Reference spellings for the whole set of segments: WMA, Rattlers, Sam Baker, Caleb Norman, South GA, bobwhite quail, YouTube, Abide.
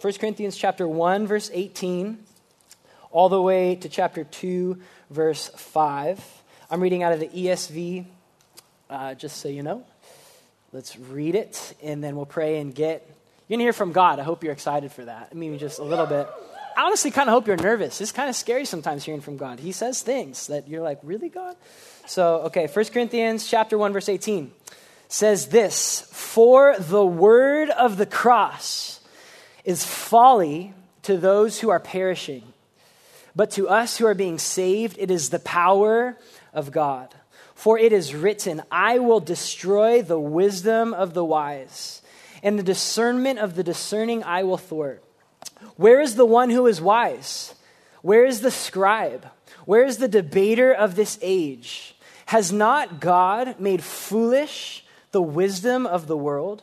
1 Corinthians chapter 1, verse 18, all the way to chapter 2, verse 5. I'm reading out of the ESV, just so you know. Let's read it, and then we'll pray and get... You're going to hear from God. I hope you're excited for that. I mean, just a little bit. I honestly kind of hope you're nervous. It's kind of scary sometimes hearing from God. He says things that you're like, really, God? So, okay, 1 Corinthians chapter 1, verse 18 says this: "For the word of the cross is folly to those who are perishing, but to us who are being saved, it is the power of God. For it is written, I will destroy the wisdom of the wise, and the discernment of the discerning I will thwart. Where is the one who is wise? Where is the scribe? Where is the debater of this age? Has not God made foolish the wisdom of the world?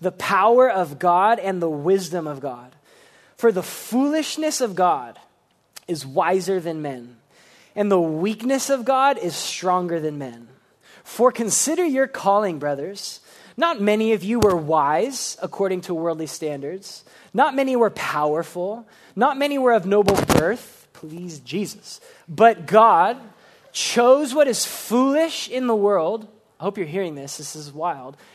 the power of God and the wisdom of God. For the foolishness of God is wiser than men, and the weakness of God is stronger than men. For consider your calling, brothers. Not many of you were wise according to worldly standards. Not many were powerful. Not many were of noble birth. Please, Jesus. But God chose what is foolish in the world. I hope you're hearing this. This is wild.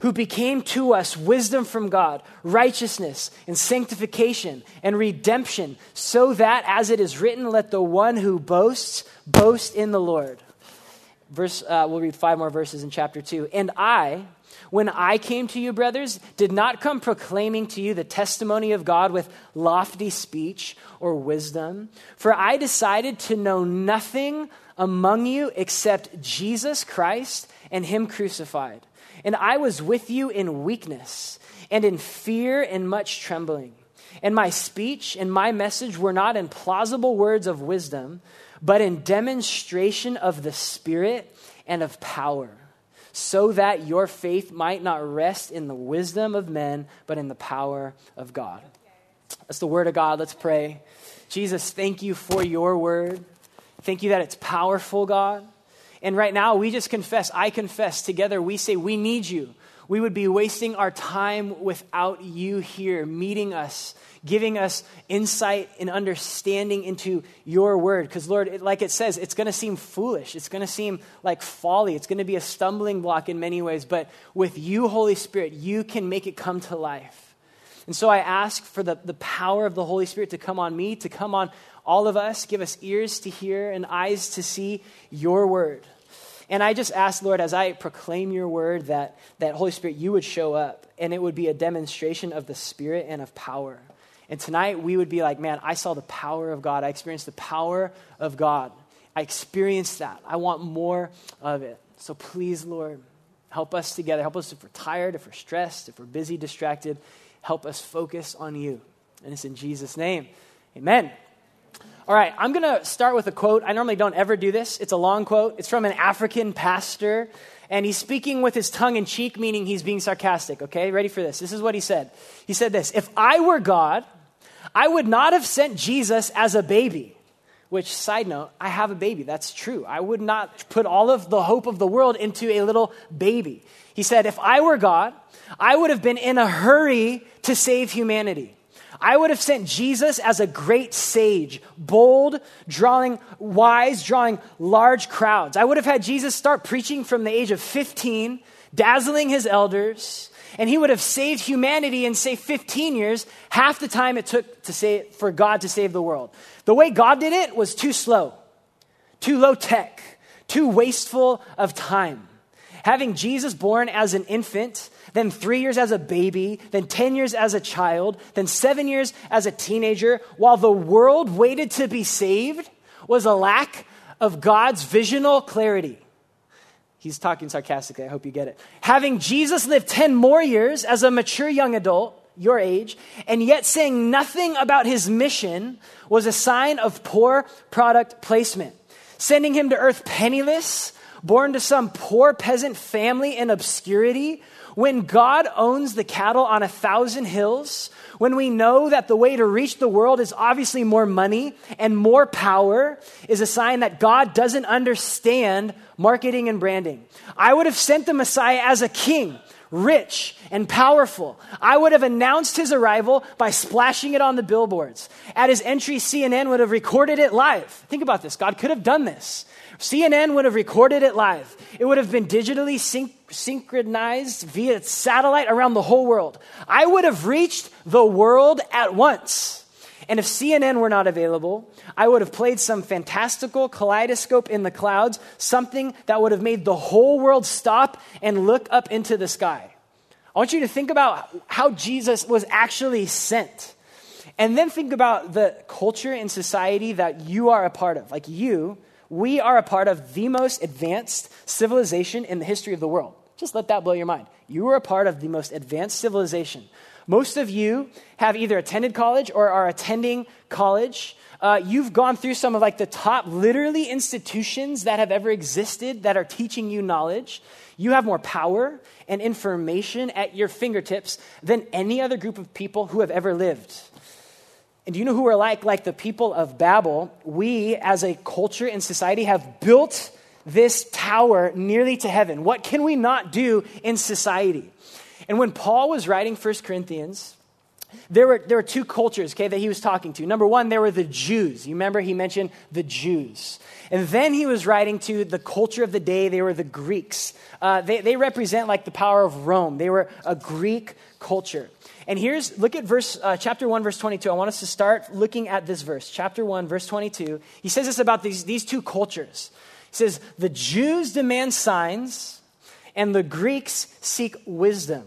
who became to us wisdom from God, righteousness and sanctification and redemption, so that, as it is written, let the one who boasts, boast in the Lord." We'll read five more verses in chapter 2. "And I... when I came to you, brothers, did not come proclaiming to you the testimony of God with lofty speech or wisdom. For I decided to know nothing among you except Jesus Christ and him crucified. And I was with you in weakness and in fear and much trembling. And my speech and my message were not in plausible words of wisdom, but in demonstration of the Spirit and of power, so that your faith might not rest in the wisdom of men, but in the power of God." That's the word of God. Let's pray. Jesus, thank you for your word. Thank you that it's powerful, God. And right now, we just confess, I confess, together we say we need you. We would be wasting our time without you here, meeting us, giving us insight and understanding into your word. Because, Lord, like it says, it's going to seem foolish. It's going to seem like folly. It's going to be a stumbling block in many ways. But with you, Holy Spirit, you can make it come to life. And so I ask for the power of the Holy Spirit to come on me, to come on all of us. Give us ears to hear and eyes to see your word. And I just ask, Lord, as I proclaim your word, that Holy Spirit, you would show up, and it would be a demonstration of the Spirit and of power. And tonight we would be like, man, I saw the power of God. I experienced the power of God. I experienced that. I want more of it. So please, Lord, help us together. Help us if we're tired, if we're stressed, if we're busy, distracted. Help us focus on you. And it's in Jesus' name. Amen. All right, I'm going to start with a quote. I normally don't ever do this. It's a long quote. It's from an African pastor, and he's speaking with his tongue in cheek, meaning he's being sarcastic, okay? Ready for this. This is what he said. He said this: "If I were God, I would not have sent Jesus as a baby," which, side note, I have a baby. That's true. I would not put all of the hope of the world into a little baby. He said, "If I were God, I would have been in a hurry to save humanity. I would have sent Jesus as a great sage, bold, drawing large crowds. I would have had Jesus start preaching from the age of 15, dazzling his elders, and he would have saved humanity in, say, 15 years, half the time it took for God to save the world. The way God did it was too slow, too low tech, too wasteful of time. Having Jesus born as an infant, then 3 years as a baby, then 10 years as a child, then 7 years as a teenager, while the world waited to be saved, was a lack of God's visional clarity. He's talking sarcastically, I hope you get it. Having Jesus live 10 more years as a mature young adult, your age, and yet saying nothing about his mission was a sign of poor product placement. Sending him to earth penniless, born to some poor peasant family in obscurity, when God owns the cattle on 1,000 hills, when we know that the way to reach the world is obviously more money and more power, is a sign that God doesn't understand marketing and branding. I would have sent the Messiah as a king, rich and powerful. I would have announced his arrival by splashing it on the billboards. At his entry, CNN would have recorded it live. Think about this. God could have done this. CNN would have recorded it live. It would have been digitally synchronized via satellite around the whole world. I would have reached the world at once. And if CNN were not available, I would have played some fantastical kaleidoscope in the clouds, something that would have made the whole world stop and look up into the sky. I want you to think about how Jesus was actually sent. And then think about the culture and society that you are a part of. Like we are a part of the most advanced civilization in the history of the world. Just let that blow your mind. You are a part of the most advanced civilization. Most of you have either attended college or are attending college. You've gone through some of the top literally institutions that have ever existed that are teaching you knowledge. You have more power and information at your fingertips than any other group of people who have ever lived. And do you know who we're like the people of Babel? We, as a culture and society, have built this tower nearly to heaven. What can we not do in society? And when Paul was writing 1 Corinthians, there were two cultures, that he was talking to. Number one, there were the Jews. You remember he mentioned the Jews. And then he was writing to the culture of the day. They were the Greeks. They represent the power of Rome. They were a Greek culture. And look at chapter 1, verse 22. I want us to start looking at this verse. Chapter 1, verse 22. He says this about these two cultures. He says, the Jews demand signs and the Greeks seek wisdom.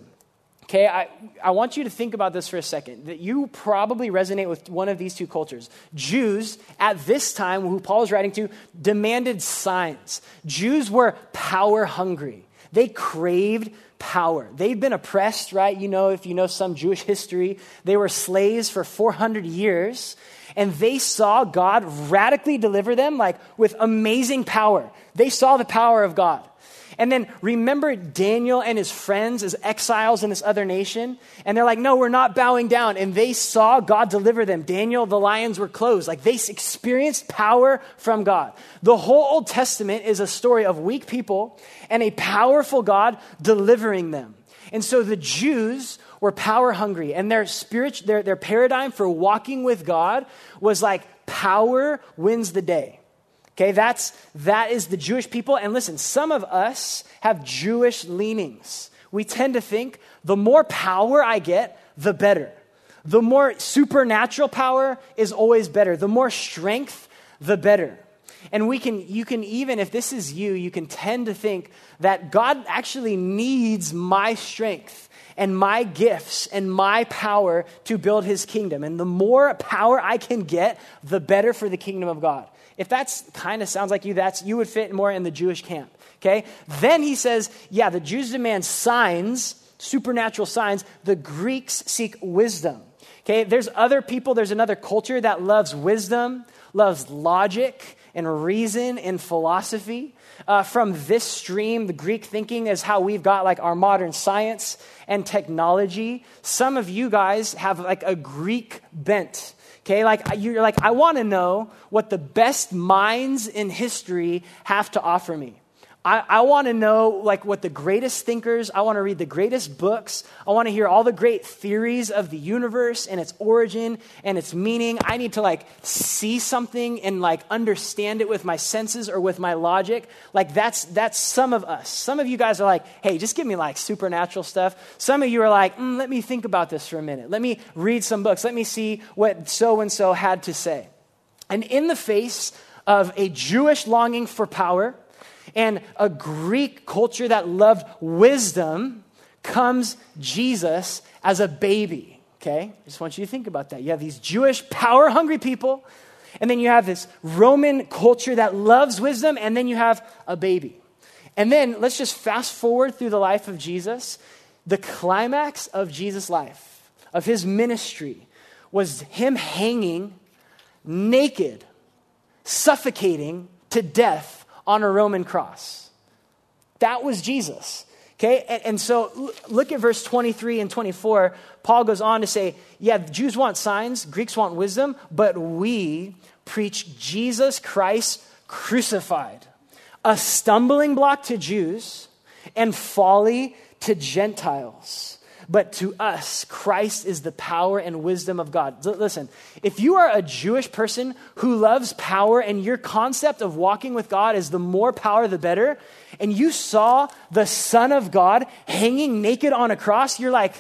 I want you to think about this for a second. That you probably resonate with one of these two cultures. Jews, at this time, who Paul is writing to, demanded signs. Jews were power hungry. They craved power. They'd been oppressed, right? If you know some Jewish history, they were slaves for 400 years. And they saw God radically deliver them, with amazing power. They saw the power of God. And then remember Daniel and his friends as exiles in this other nation? And they're no, we're not bowing down. And they saw God deliver them. Daniel, the lions were closed. They experienced power from God. The whole Old Testament is a story of weak people and a powerful God delivering them. And so the Jews were power hungry, and their paradigm for walking with God was power wins the day. That is the Jewish people. And listen, some of us have Jewish leanings. We tend to think the more power I get, the better. The more supernatural power is always better. The more strength, the better. And you can even, if this is you can tend to think that God actually needs my strength and my gifts and my power to build his kingdom. And the more power I can get, the better for the kingdom of God. If that's kind of sounds like you, you would fit more in the Jewish camp, Then he says, the Jews demand signs, supernatural signs. The Greeks seek wisdom, There's another culture that loves wisdom, loves logic and reason and philosophy. From this stream, the Greek thinking is how we've got our modern science and technology. Some of you guys have a Greek bent. You're I want to know what the best minds in history have to offer me. I want to know like what the greatest thinkers, I want to read the greatest books. I want to hear all the great theories of the universe and its origin and its meaning. I need to like see something and like understand it with my senses or with my logic. Like that's some of us. Some of you guys are like, hey, just give me like supernatural stuff. Some of you are like, let me think about this for a minute. Let me read some books. Let me see what so-and-so had to say. And in the face of a Jewish longing for power, and a Greek culture that loved wisdom, comes Jesus as a baby, okay? I just want you to think about that. You have these Jewish power-hungry people, and then you have this Roman culture that loves wisdom, and then you have a baby. And then let's just fast forward through the life of Jesus. The climax of Jesus' life, of his ministry, was him hanging naked, suffocating to death on a Roman cross. That was Jesus, okay? And so look at verse 23 and 24. Paul goes on to say, yeah, Jews want signs, Greeks want wisdom, but we preach Jesus Christ crucified, a stumbling block to Jews and folly to Gentiles. But to us, Christ is the power and wisdom of God. Listen, if you are a Jewish person who loves power and your concept of walking with God is the more power, the better, and you saw the Son of God hanging naked on a cross, you're like,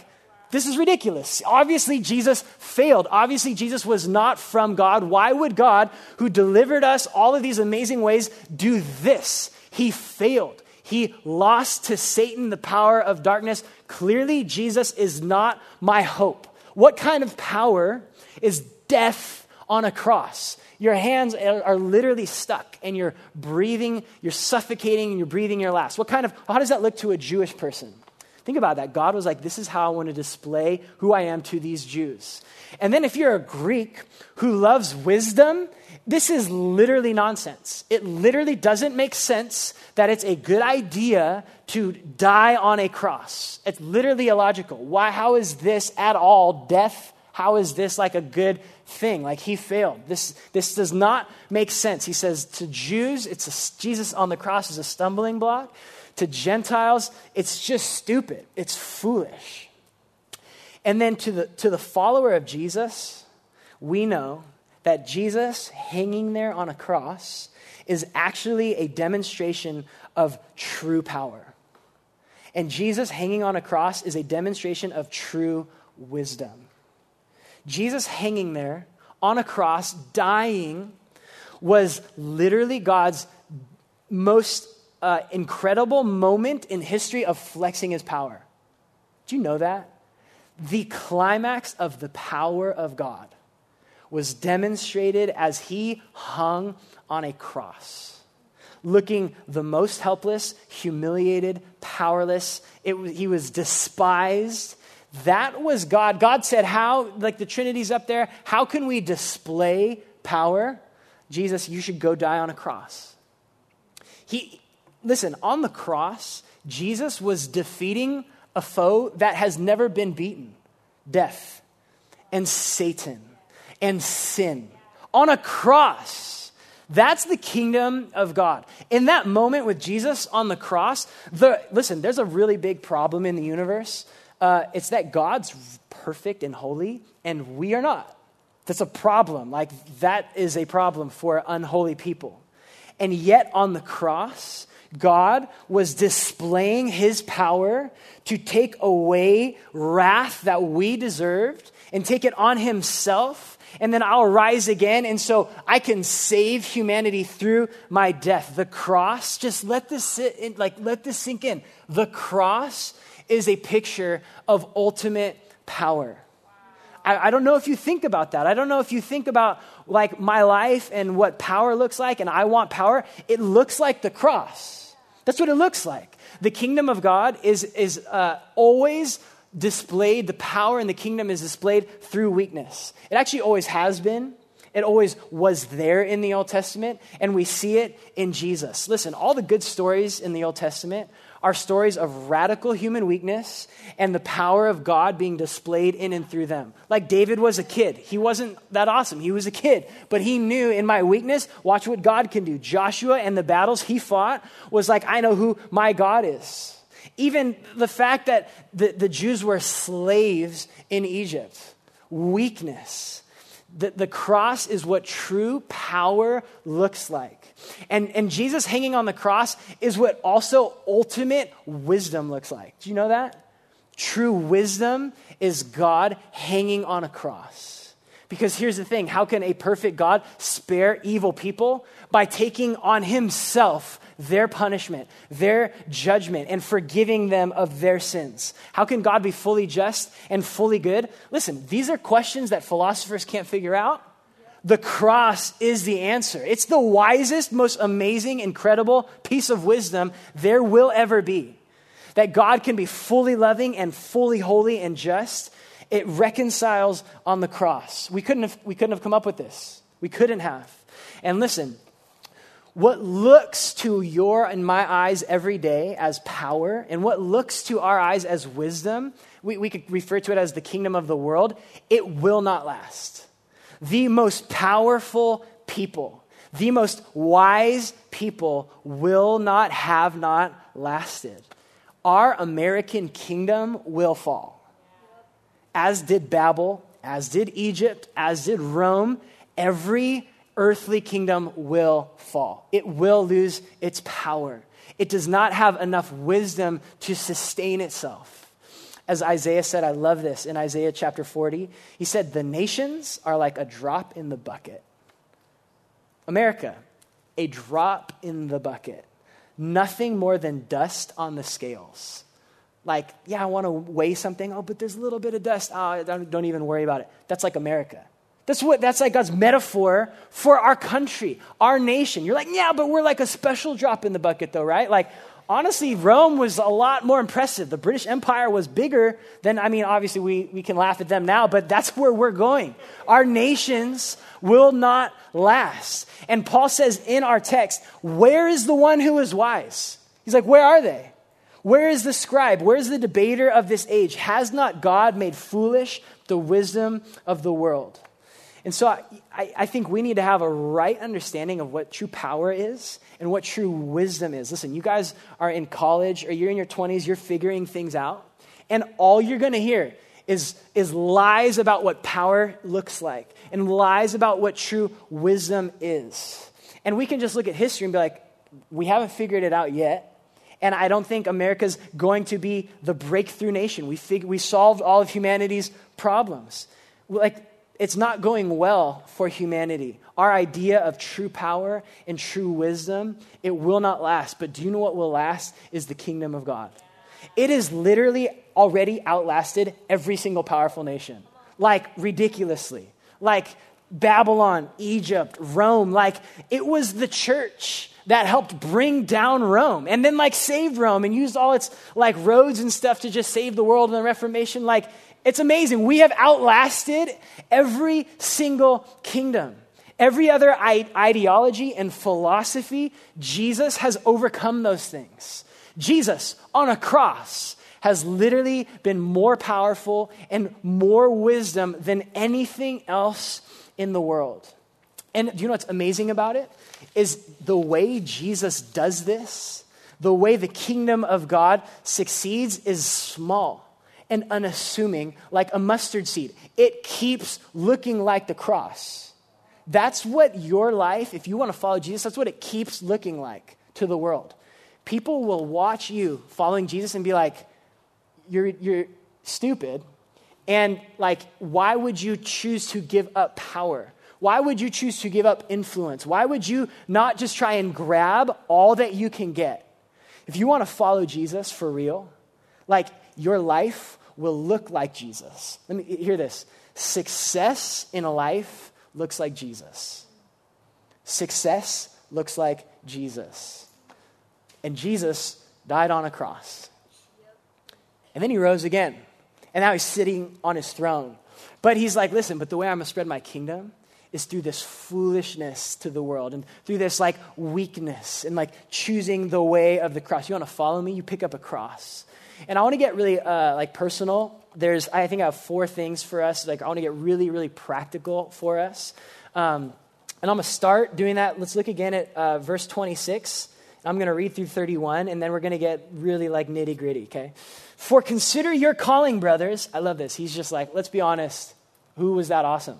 this is ridiculous. Obviously, Jesus failed. Obviously, Jesus was not from God. Why would God, who delivered us all of these amazing ways, do this? He failed. He lost to Satan the power of darkness. Clearly, Jesus is not my hope. What kind of power is death on a cross? Your hands are literally stuck and you're breathing, you're suffocating and you're breathing your last. How does that look to a Jewish person? Think about that. God was like, this is how I want to display who I am to these Jews. And then if you're a Greek who loves wisdom, this is literally nonsense. It literally doesn't make sense that it's a good idea to die on a cross. It's literally illogical. Why? How is this at all death? How is this like a good thing? Like he failed. This does not make sense. He says to Jews, Jesus on the cross is a stumbling block. To Gentiles, it's just stupid. It's foolish. And then to the follower of Jesus, we know that Jesus hanging there on a cross is actually a demonstration of true power. And Jesus hanging on a cross is a demonstration of true wisdom. Jesus hanging there on a cross, dying, was literally God's most incredible moment in history of flexing his power. Do you know that? The climax of the power of God was demonstrated as he hung on a cross, looking the most helpless, humiliated, powerless. He was despised. That was God. God said, how, like the Trinity's up there, how can we display power? Jesus, you should go die on a cross. Listen, on the cross, Jesus was defeating a foe that has never been beaten, death and Satan and sin. On a cross, that's the kingdom of God. In that moment with Jesus on the cross, there's a really big problem in the universe. It's that God's perfect and holy and we are not. That's a problem. Like that is a problem for unholy people. And yet on the cross, God was displaying his power to take away wrath that we deserved and take it on himself, and then I'll rise again, and so I can save humanity through my death. The cross, just let this sink in. The cross is a picture of ultimate power. I don't know if you think about that. I don't know if you think about like my life and what power looks like, and I want power. It looks like the cross. That's what it looks like. The kingdom of God is always displayed. The power in the kingdom is displayed through weakness. It actually always has been. It always was there in the Old Testament, and we see it in Jesus. Listen, all the good stories in the Old Testament are stories of radical human weakness and the power of God being displayed in and through them. Like David was a kid. He wasn't that awesome. He was a kid, but he knew in my weakness, watch what God can do. Joshua and the battles he fought was like, I know who my God is. Even the fact that the Jews were slaves in Egypt, weakness. The cross is what true power looks like. And Jesus hanging on the cross is what also ultimate wisdom looks like. Do you know that? True wisdom is God hanging on a cross. Because here's the thing, how can a perfect God spare evil people? By taking on himself their punishment, their judgment, and forgiving them of their sins. How can God be fully just and fully good? Listen, these are questions that philosophers can't figure out. The cross is the answer. It's the wisest, most amazing, incredible piece of wisdom there will ever be. That God can be fully loving and fully holy and just. It reconciles on the cross. We couldn't have come up with this. We couldn't have. And listen, what looks to your and my eyes every day as power and what looks to our eyes as wisdom, we could refer to it as the kingdom of the world, it will not last. The most powerful people, the most wise people will not lasted. Our American kingdom will fall. As did Babel, as did Egypt, as did Rome, every earthly kingdom will fall. It will lose its power. It does not have enough wisdom to sustain itself. As Isaiah said, I love this, in Isaiah chapter 40, he said, the nations are like a drop in the bucket. America, a drop in the bucket. Nothing more than dust on the scales. Like, yeah, I want to weigh something. Oh, but there's a little bit of dust. Oh, don't even worry about it. That's like America. That's like God's metaphor for our country, our nation. You're like, yeah, but we're like a special drop in the bucket though, right? Like, honestly, Rome was a lot more impressive. The British Empire was bigger than, I mean, obviously we can laugh at them now, but that's where we're going. Our nations will not last. And Paul says in our text, where is the one who is wise? He's like, where are they? Where is the scribe? Where is the debater of this age? Has not God made foolish the wisdom of the world? And so I think we need to have a right understanding of what true power is and what true wisdom is. Listen, you guys are in college or you're in your 20s, you're figuring things out. And all you're going to hear is lies about what power looks like and lies about what true wisdom is. And we can just look at history and be like, we haven't figured it out yet. And I don't think America's going to be the breakthrough nation. We solved all of humanity's problems. Like, it's not going well for humanity. Our idea of true power and true wisdom, it will not last. But do you know what will last is the kingdom of God. It is literally already outlasted every single powerful nation. Like ridiculously. Like Babylon, Egypt, Rome. Like it was the church that helped bring down Rome and then like saved Rome and used all its like roads and stuff to just save the world in the Reformation. Like it's amazing. We have outlasted every single kingdom. Every other ideology and philosophy, Jesus has overcome those things. Jesus on a cross has literally been more powerful and more wisdom than anything else in the world. And do you know what's amazing about it? Is the way Jesus does this, the way the kingdom of God succeeds is small and unassuming, like a mustard seed. It keeps looking like the cross. That's what your life, if you want to follow Jesus, that's what it keeps looking like to the world. People will watch you following Jesus and be like, you're stupid. And like, why would you choose to give up power? Why would you choose to give up influence? Why would you not just try and grab all that you can get? If you want to follow Jesus for real, like your life will look like Jesus. Let me hear this. Success in a life looks like Jesus. Success looks like Jesus. And Jesus died on a cross. And then he rose again. And now he's sitting on his throne. But he's like, listen, but the way I'm going to spread my kingdom is through this foolishness to the world and through this like weakness and like choosing the way of the cross. You want to follow me? You pick up a cross. And I want to get really like personal. I think I have four things for us. Like I want to get really, really practical for us. And I'm going to start doing that. Let's look again at verse 26. I'm going to read through 31, and then we're going to get really like nitty gritty, okay? For consider your calling, brothers. I love this. He's just like, let's be honest. Who was that awesome?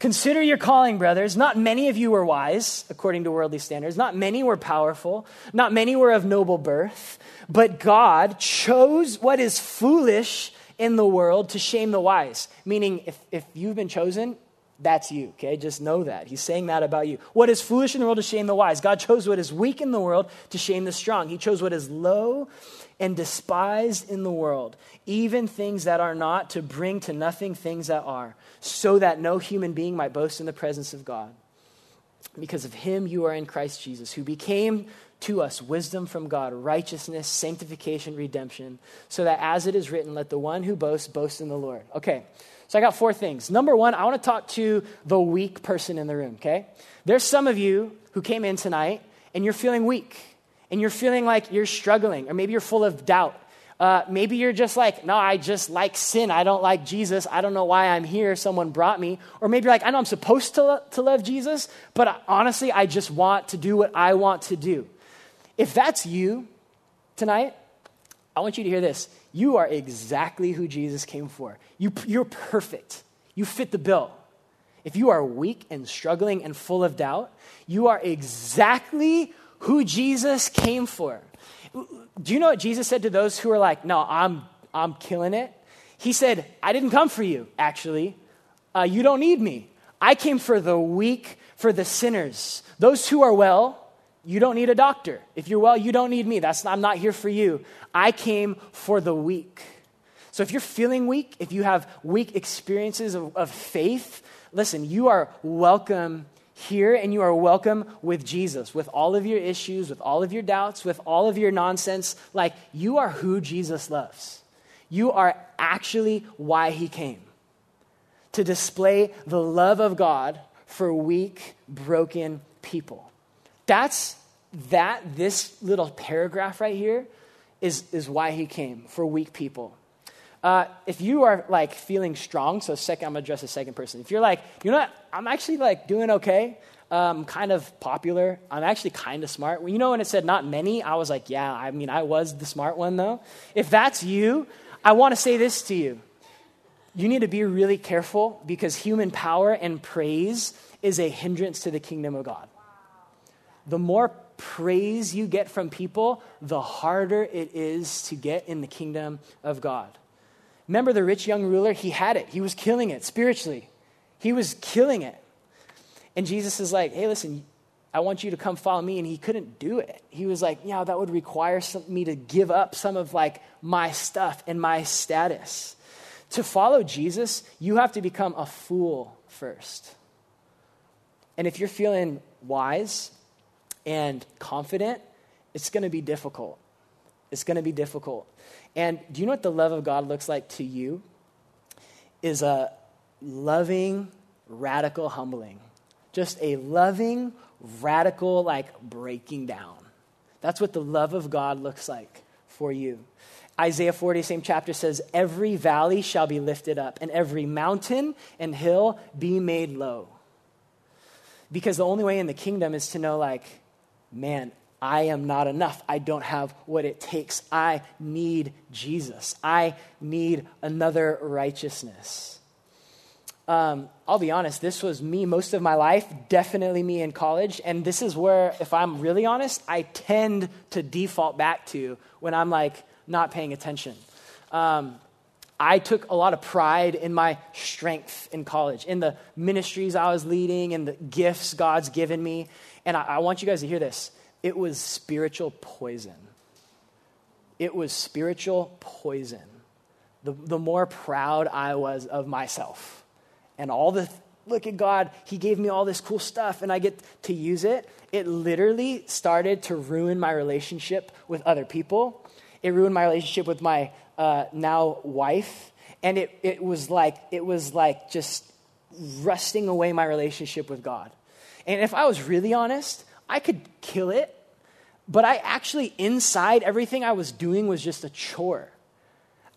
Consider your calling, brothers. Not many of you were wise, according to worldly standards. Not many were powerful. Not many were of noble birth. But God chose what is foolish in the world to shame the wise. Meaning, if you've been chosen, that's you, okay? Just know that. He's saying that about you. What is foolish in the world to shame the wise? God chose what is weak in the world to shame the strong. He chose what is low and despised in the world, even things that are not, to bring to nothing things that are, so that no human being might boast in the presence of God. Because of him, you are in Christ Jesus, who became to us wisdom from God, righteousness, sanctification, redemption, so that as it is written, let the one who boasts, boast in the Lord. Okay. So I got four things. Number one, I want to talk to the weak person in the room, okay? There's some of you who came in tonight and you're feeling weak and you're feeling like you're struggling, or maybe you're full of doubt. Maybe you're just like, no, I just like sin. I don't like Jesus. I don't know why I'm here. Someone brought me. Or maybe you're like, I know I'm supposed to love Jesus, but honestly, I just want to do what I want to do. If that's you tonight, I want you to hear this. You are exactly who Jesus came for. You're perfect. You fit the bill. If you are weak and struggling and full of doubt, you are exactly who Jesus came for. Do you know what Jesus said to those who are like, no, I'm killing it? He said, I didn't come for you, actually. You don't need me. I came for the weak, for the sinners. Those who are well, you don't need a doctor. If you're well, you don't need me. I'm not here for you. I came for the weak. So if you're feeling weak, if you have weak experiences of faith, listen, you are welcome here and you are welcome with Jesus, with all of your issues, with all of your doubts, with all of your nonsense. Like, you are who Jesus loves. You are actually why he came, to display the love of God for weak, broken people. This little paragraph right here is why he came, for weak people. If you are like feeling strong, I'm gonna address the second person. If you're like, you know what, I'm actually like doing okay. Kind of popular. I'm actually kind of smart. Well, you know, when it said not many, I was like, yeah, I mean, I was the smart one though. If that's you, I want to say this to you. You need to be really careful, because human power and praise is a hindrance to the kingdom of God. The more praise you get from people, the harder it is to get in the kingdom of God. Remember the rich young ruler? He had it. He was killing it spiritually. He was killing it. And Jesus is like, hey, listen, I want you to come follow me. And he couldn't do it. He was like, yeah, that would require me to give up some of like my stuff and my status. To follow Jesus, you have to become a fool first. And if you're feeling wise and confident, it's going to be difficult. It's going to be difficult. And do you know what the love of God looks like to you? Is a loving, radical humbling. Just a loving, radical, like breaking down. That's what the love of God looks like for you. Isaiah 40, same chapter, says, every valley shall be lifted up, and every mountain and hill be made low. Because the only way in the kingdom is to know, like, man, I am not enough. I don't have what it takes. I need Jesus. I need another righteousness. I'll be honest, this was me most of my life, definitely me in college. And this is where, if I'm really honest, I tend to default back to when I'm like not paying attention. I took a lot of pride in my strength in college, in the ministries I was leading and the gifts God's given me. And I want you guys to hear this. It was spiritual poison. It was spiritual poison. The more proud I was of myself and all the, look at God, he gave me all this cool stuff and I get to use it. It literally started to ruin my relationship with other people. It ruined my relationship with my now wife. And it was like just rusting away my relationship with God. And if I was really honest, I could kill it, but I actually, inside, everything I was doing was just a chore.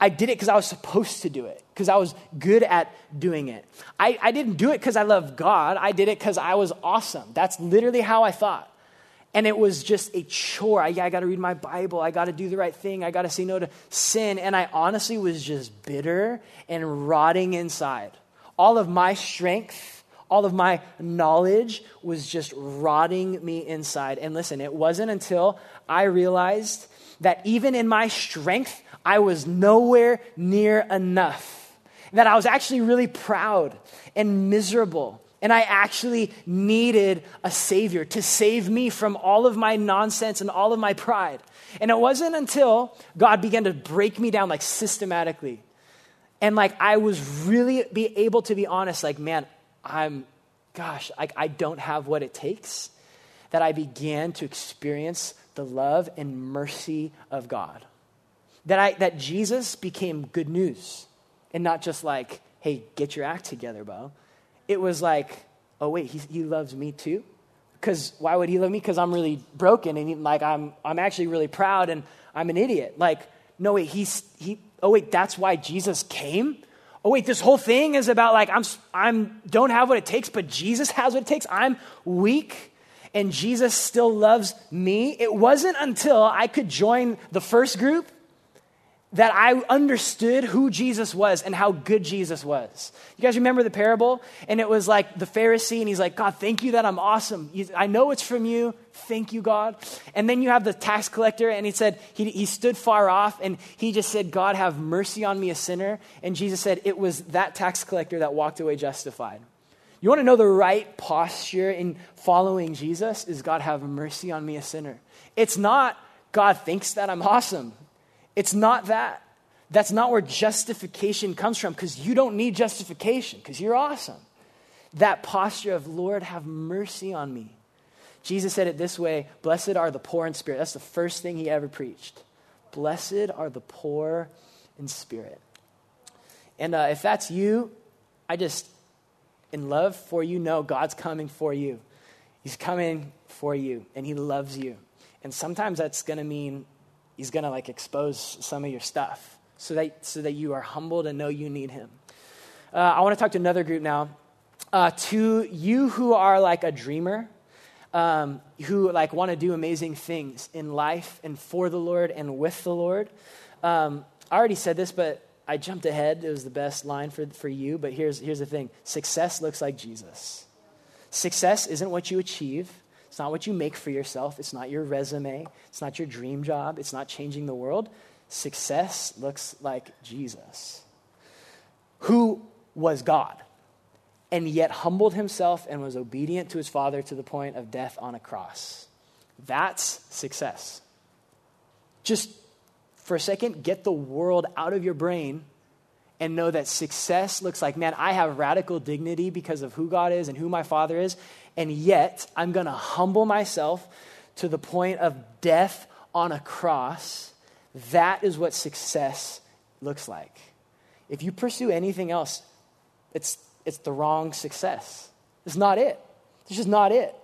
I did it because I was supposed to do it, because I was good at doing it. I didn't do it because I love God. I did it because I was awesome. That's literally how I thought. And it was just a chore. I got to read my Bible. I got to do the right thing. I got to say no to sin. And I honestly was just bitter and rotting inside. All of my strength, all of my knowledge was just rotting me inside. And listen, it wasn't until I realized that even in my strength, I was nowhere near enough, that I was actually really proud and miserable, and I actually needed a savior to save me from all of my nonsense and all of my pride. And it wasn't until God began to break me down, like, systematically, and like I was really be able to be honest, like, man, I don't have what it takes, that I began to experience the love and mercy of God. That Jesus became good news, and not just like, hey, get your act together, bro. It was like, oh wait, he loves me too? Because why would he love me? Because I'm really broken, and like I'm actually really proud, and I'm an idiot. Like, no wait, that's why Jesus came? Oh wait, this whole thing is about like I'm don't have what it takes, but Jesus has what it takes. I'm weak, and Jesus still loves me. It wasn't until I could join the first group that I understood who Jesus was and how good Jesus was. You guys remember the parable? And it was like the Pharisee, and he's like, God, thank you that I'm awesome. I know it's from you. Thank you, God. And then you have the tax collector, and he said, he stood far off, and he just said, God, have mercy on me, a sinner. And Jesus said, it was that tax collector that walked away justified. You want to know the right posture in following Jesus is, God, have mercy on me, a sinner. It's not, God thinks that I'm awesome. It's not that. That's not where justification comes from, because you don't need justification because you're awesome. That posture of, Lord, have mercy on me. Jesus said it this way, blessed are the poor in spirit. That's the first thing he ever preached. Blessed are the poor in spirit. And if that's you, I just, in love for you, know God's coming for you. He's coming for you, and he loves you. And sometimes that's going to mean he's going to like expose some of your stuff so that you are humbled and know you need him. I want to talk to another group now. To you who are like a dreamer, who like want to do amazing things in life and for the Lord and with the Lord. I already said this, but I jumped ahead. It was the best line for you. But here's the thing. Success looks like Jesus. Success isn't what you achieve. It's not what you make for yourself. It's not your resume. It's not your dream job. It's not changing the world. Success looks like Jesus, who was God and yet humbled himself and was obedient to his Father to the point of death on a cross. That's success. Just for a second, get the world out of your brain and know that success looks like, man, I have radical dignity because of who God is and who my Father is, and yet I'm going to humble myself to the point of death on a cross. That is what success looks like. If you pursue anything else, it's the wrong success. It's not it. It's just not it.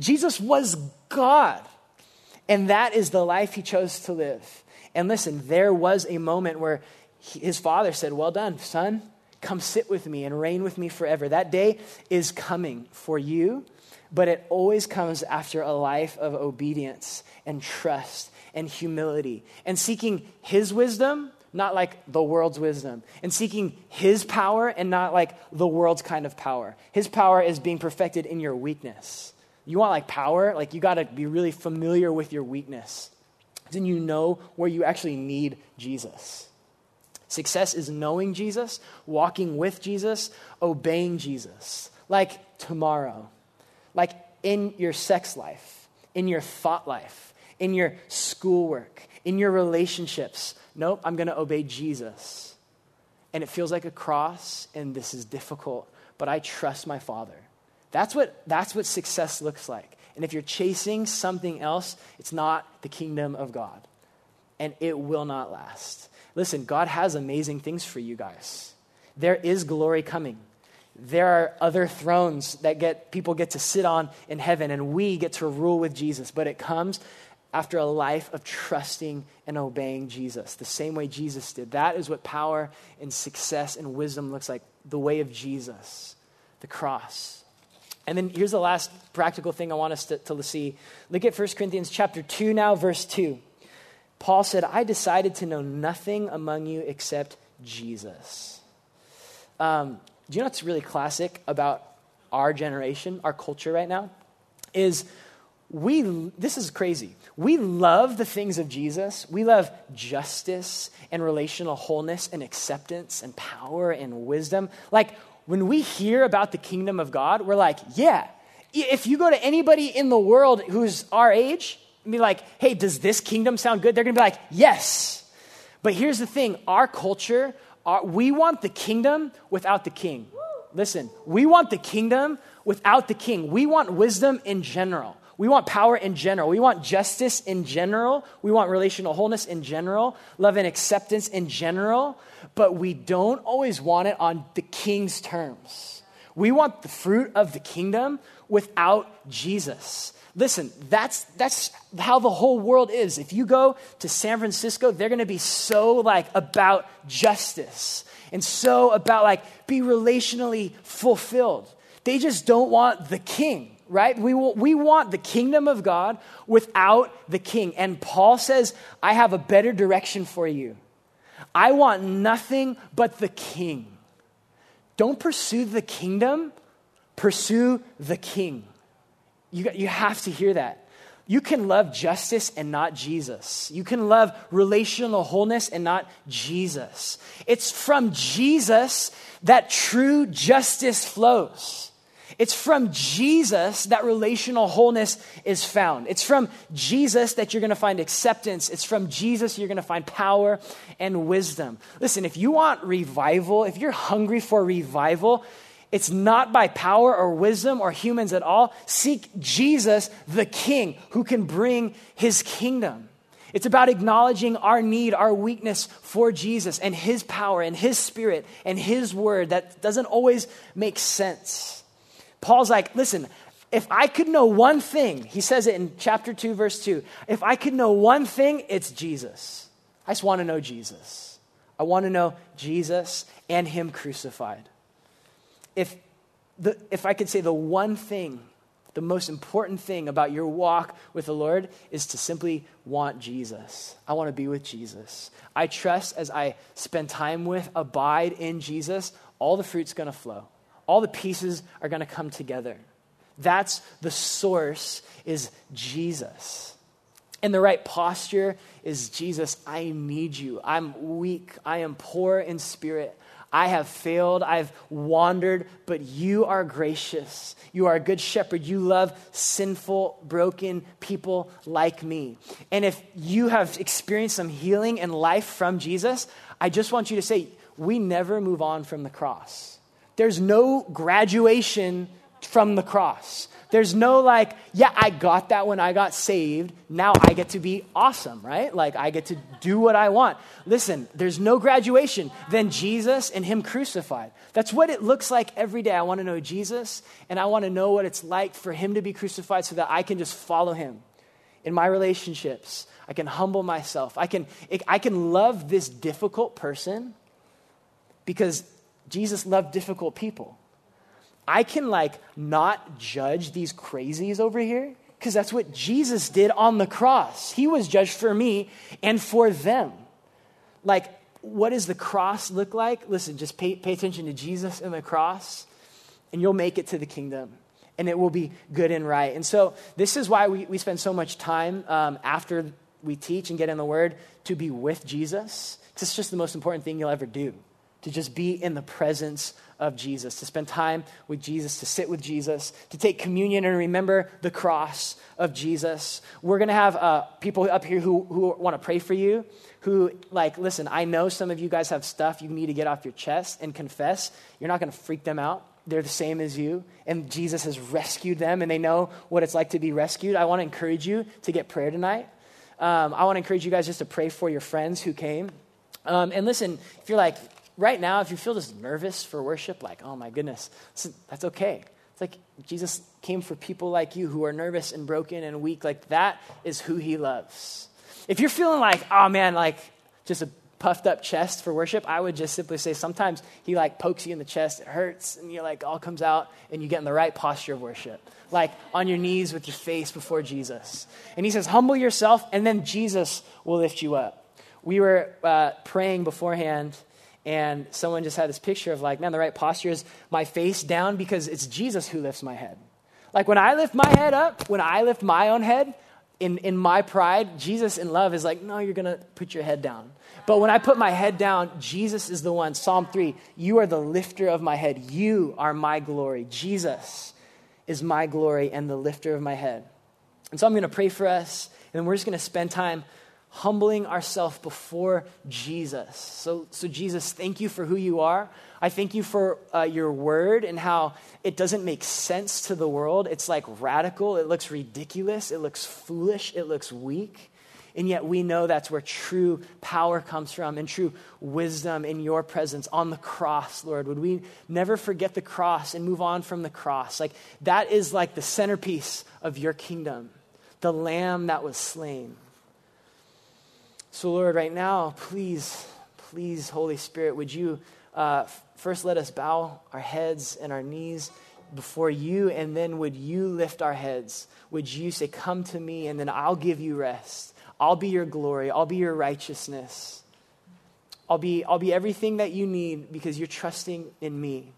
Jesus was God, and that is the life he chose to live. And listen, there was a moment where his Father said, well done, son, come sit with me and reign with me forever. That day is coming for you, but it always comes after a life of obedience and trust and humility and seeking his wisdom, not like the world's wisdom, and seeking his power and not like the world's kind of power. His power is being perfected in your weakness. You want like power? Like you got to be really familiar with your weakness. Then you know where you actually need Jesus. Success is knowing Jesus, walking with Jesus, obeying Jesus. Like tomorrow, like in your sex life, in your thought life, in your schoolwork, in your relationships. Nope, I'm going to obey Jesus. And it feels like a cross, and this is difficult, but I trust my Father. That's what success looks like. And if you're chasing something else, it's not the kingdom of God, and it will not last. Listen, God has amazing things for you guys. There is glory coming. there are other thrones that people get to sit on in heaven, and we get to rule with Jesus. But it comes after a life of trusting and obeying Jesus, the same way Jesus did. That is what power and success and wisdom looks like, the way of Jesus, the cross. And then here's the last practical thing I want us to see. Look at 1 Corinthians chapter 2 now, verse 2. Paul said, I decided to know nothing among you except Jesus. Do you know what's really classic about our generation, our culture right now? This is crazy. We love the things of Jesus. We love justice and relational wholeness and acceptance and power and wisdom. Like, when we hear about the kingdom of God, we're like, yeah. If you go to anybody in the world who's our age and be like, hey, does this kingdom sound good? They're going to be like, yes. But here's the thing. Our culture, we want the kingdom without the king. Listen, we want the kingdom without the king. We want wisdom in general. We want power in general. We want justice in general. We want relational wholeness in general, love and acceptance in general, but we don't always want it on the king's terms. We want the fruit of the kingdom without Jesus. Listen, that's how the whole world is. If you go to San Francisco, they're going to be so about justice and so about be relationally fulfilled. They just don't want the king. Right? We want the kingdom of God without the king. And Paul says, I have a better direction for you. I want nothing but the king. Don't pursue the kingdom, pursue the king. You have to hear that. You can love justice and not Jesus. You can love relational wholeness and not Jesus. It's from Jesus that true justice flows. It's from Jesus that relational wholeness is found. It's from Jesus that you're going to find acceptance. It's from Jesus you're going to find power and wisdom. Listen, if you want revival, if you're hungry for revival, it's not by power or wisdom or humans at all. Seek Jesus, the King, who can bring his kingdom. It's about acknowledging our need, our weakness for Jesus and his power and his spirit and his word that doesn't always make sense. Paul's like, listen, if I could know one thing, he says it in chapter 2, verse 2, if I could know one thing, it's Jesus. I just want to know Jesus. I want to know Jesus and him crucified. If I could say the one thing, the most important thing about your walk with the Lord is to simply want Jesus. I want to be with Jesus. I trust as I spend time with, abide in Jesus, all the fruit's going to flow. All the pieces are going to come together. That's the source, is Jesus. And the right posture is Jesus, I need you. I'm weak. I am poor in spirit. I have failed. I've wandered, but you are gracious. You are a good shepherd. You love sinful, broken people like me. And if you have experienced some healing and life from Jesus, I just want you to say, we never move on from the cross. There's no graduation from the cross. There's no I got that when I got saved. Now I get to be awesome, right? I get to do what I want. Listen, there's no graduation than Jesus and him crucified. That's what it looks like every day. I want to know Jesus, and I want to know what it's like for him to be crucified so that I can just follow him in my relationships. I can humble myself. I can love this difficult person because Jesus loved difficult people. I can not judge these crazies over here because that's what Jesus did on the cross. He was judged for me and for them. What does the cross look like? Listen, just pay attention to Jesus and the cross and you'll make it to the kingdom and it will be good and right. And so this is why we spend so much time after we teach and get in the word to be with Jesus. It's just the most important thing you'll ever do. To just be in the presence of Jesus, to spend time with Jesus, to sit with Jesus, to take communion and remember the cross of Jesus. We're going to have people up here who want to pray for you, listen, I know some of you guys have stuff you need to get off your chest and confess. You're not going to freak them out. They're the same as you, and Jesus has rescued them, and they know what it's like to be rescued. I want to encourage you to get prayer tonight. I want to encourage you guys just to pray for your friends who came. And listen, if you're right now, if you feel just nervous for worship, like, oh my goodness, that's okay. It's like Jesus came for people like you who are nervous and broken and weak. Like, that is who he loves. If you're feeling like, oh man, like just a puffed up chest for worship, I would just simply say sometimes he like pokes you in the chest, it hurts, and you're like all comes out and you get in the right posture of worship. Like on your knees with your face before Jesus. And he says, humble yourself and then Jesus will lift you up. We were praying beforehand and someone just had this picture of like, man, the right posture is my face down because it's Jesus who lifts my head. Like when I lift my head up, when I lift my own head, in my pride, Jesus in love is like, no, you're going to put your head down. But when I put my head down, Jesus is the one. Psalm 3, you are the lifter of my head. You are my glory. Jesus is my glory and the lifter of my head. And so I'm going to pray for us. And then we're just going to spend time humbling ourselves before Jesus. So Jesus, thank you for who you are. I thank you for your word and how it doesn't make sense to the world. It's like radical. It looks ridiculous. It looks foolish. It looks weak. And yet we know that's where true power comes from and true wisdom in your presence on the cross, Lord. Would we never forget the cross and move on from the cross? Like that is like the centerpiece of your kingdom, the lamb that was slain. So Lord, right now, please, Holy Spirit, would you first let us bow our heads and our knees before you, and then would you lift our heads? Would you say, come to me, and then I'll give you rest. I'll be your glory. I'll be your righteousness. I'll be everything that you need because you're trusting in me.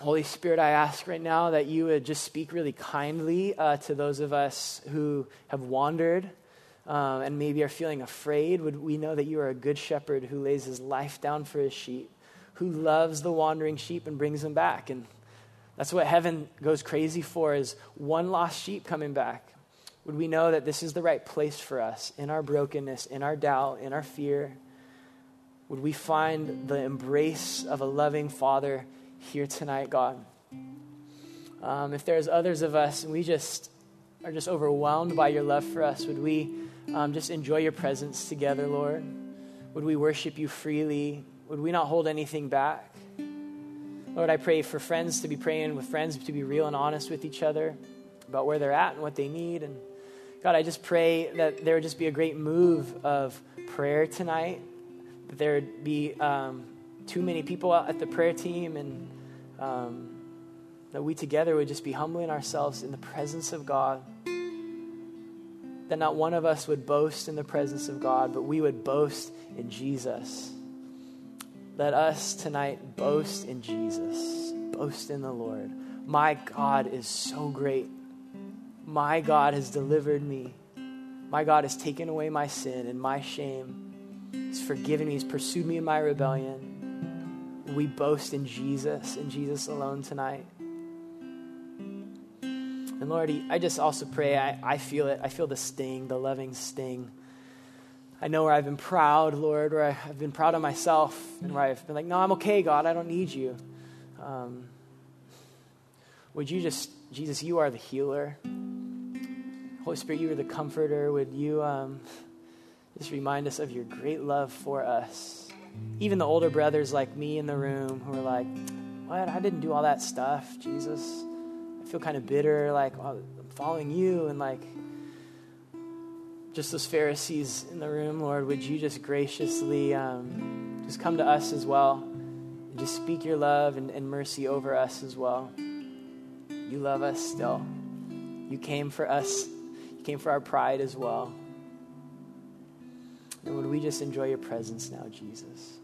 Holy Spirit, I ask right now that you would just speak really kindly to those of us who have wandered and maybe are feeling afraid. Would we know that you are a good shepherd who lays his life down for his sheep, who loves the wandering sheep and brings them back. And that's what heaven goes crazy for, is one lost sheep coming back. Would we know that this is the right place for us in our brokenness, in our doubt, in our fear? Would we find the embrace of a loving Father here tonight, God? If there's others of us and we just are just overwhelmed by your love for us, would we just enjoy your presence together, Lord? Would we worship you freely? Would we not hold anything back? Lord, I pray for friends to be praying with friends, to be real and honest with each other about where they're at and what they need. And God, I just pray that there would just be a great move of prayer tonight, that there would be too many people at the prayer team, and that we together would just be humbling ourselves in the presence of God. That not one of us would boast in the presence of God, but we would boast in Jesus. Let us tonight boast in Jesus, boast in the Lord. My God is so great. My God has delivered me. My God has taken away my sin and my shame. He's forgiven me. He's pursued me in my rebellion. We boast in Jesus and Jesus alone tonight. And Lord, I just also pray, I feel it. I feel the sting, the loving sting. I know where I've been proud, Lord, where I've been proud of myself and where I've been like, no, I'm okay, God. I don't need you. Would you just, Jesus, you are the healer. Holy Spirit, you are the comforter. Would you just remind us of your great love for us? Even the older brothers like me in the room who are like, what? I didn't do all that stuff, Jesus. Feel kind of bitter, like, oh, I'm following you, and like just those Pharisees in the room, Lord, would you just graciously just come to us as well, and just speak your love and mercy over us as well. You love us still. You came for us. You came for our pride as well. And would we just enjoy your presence now, Jesus?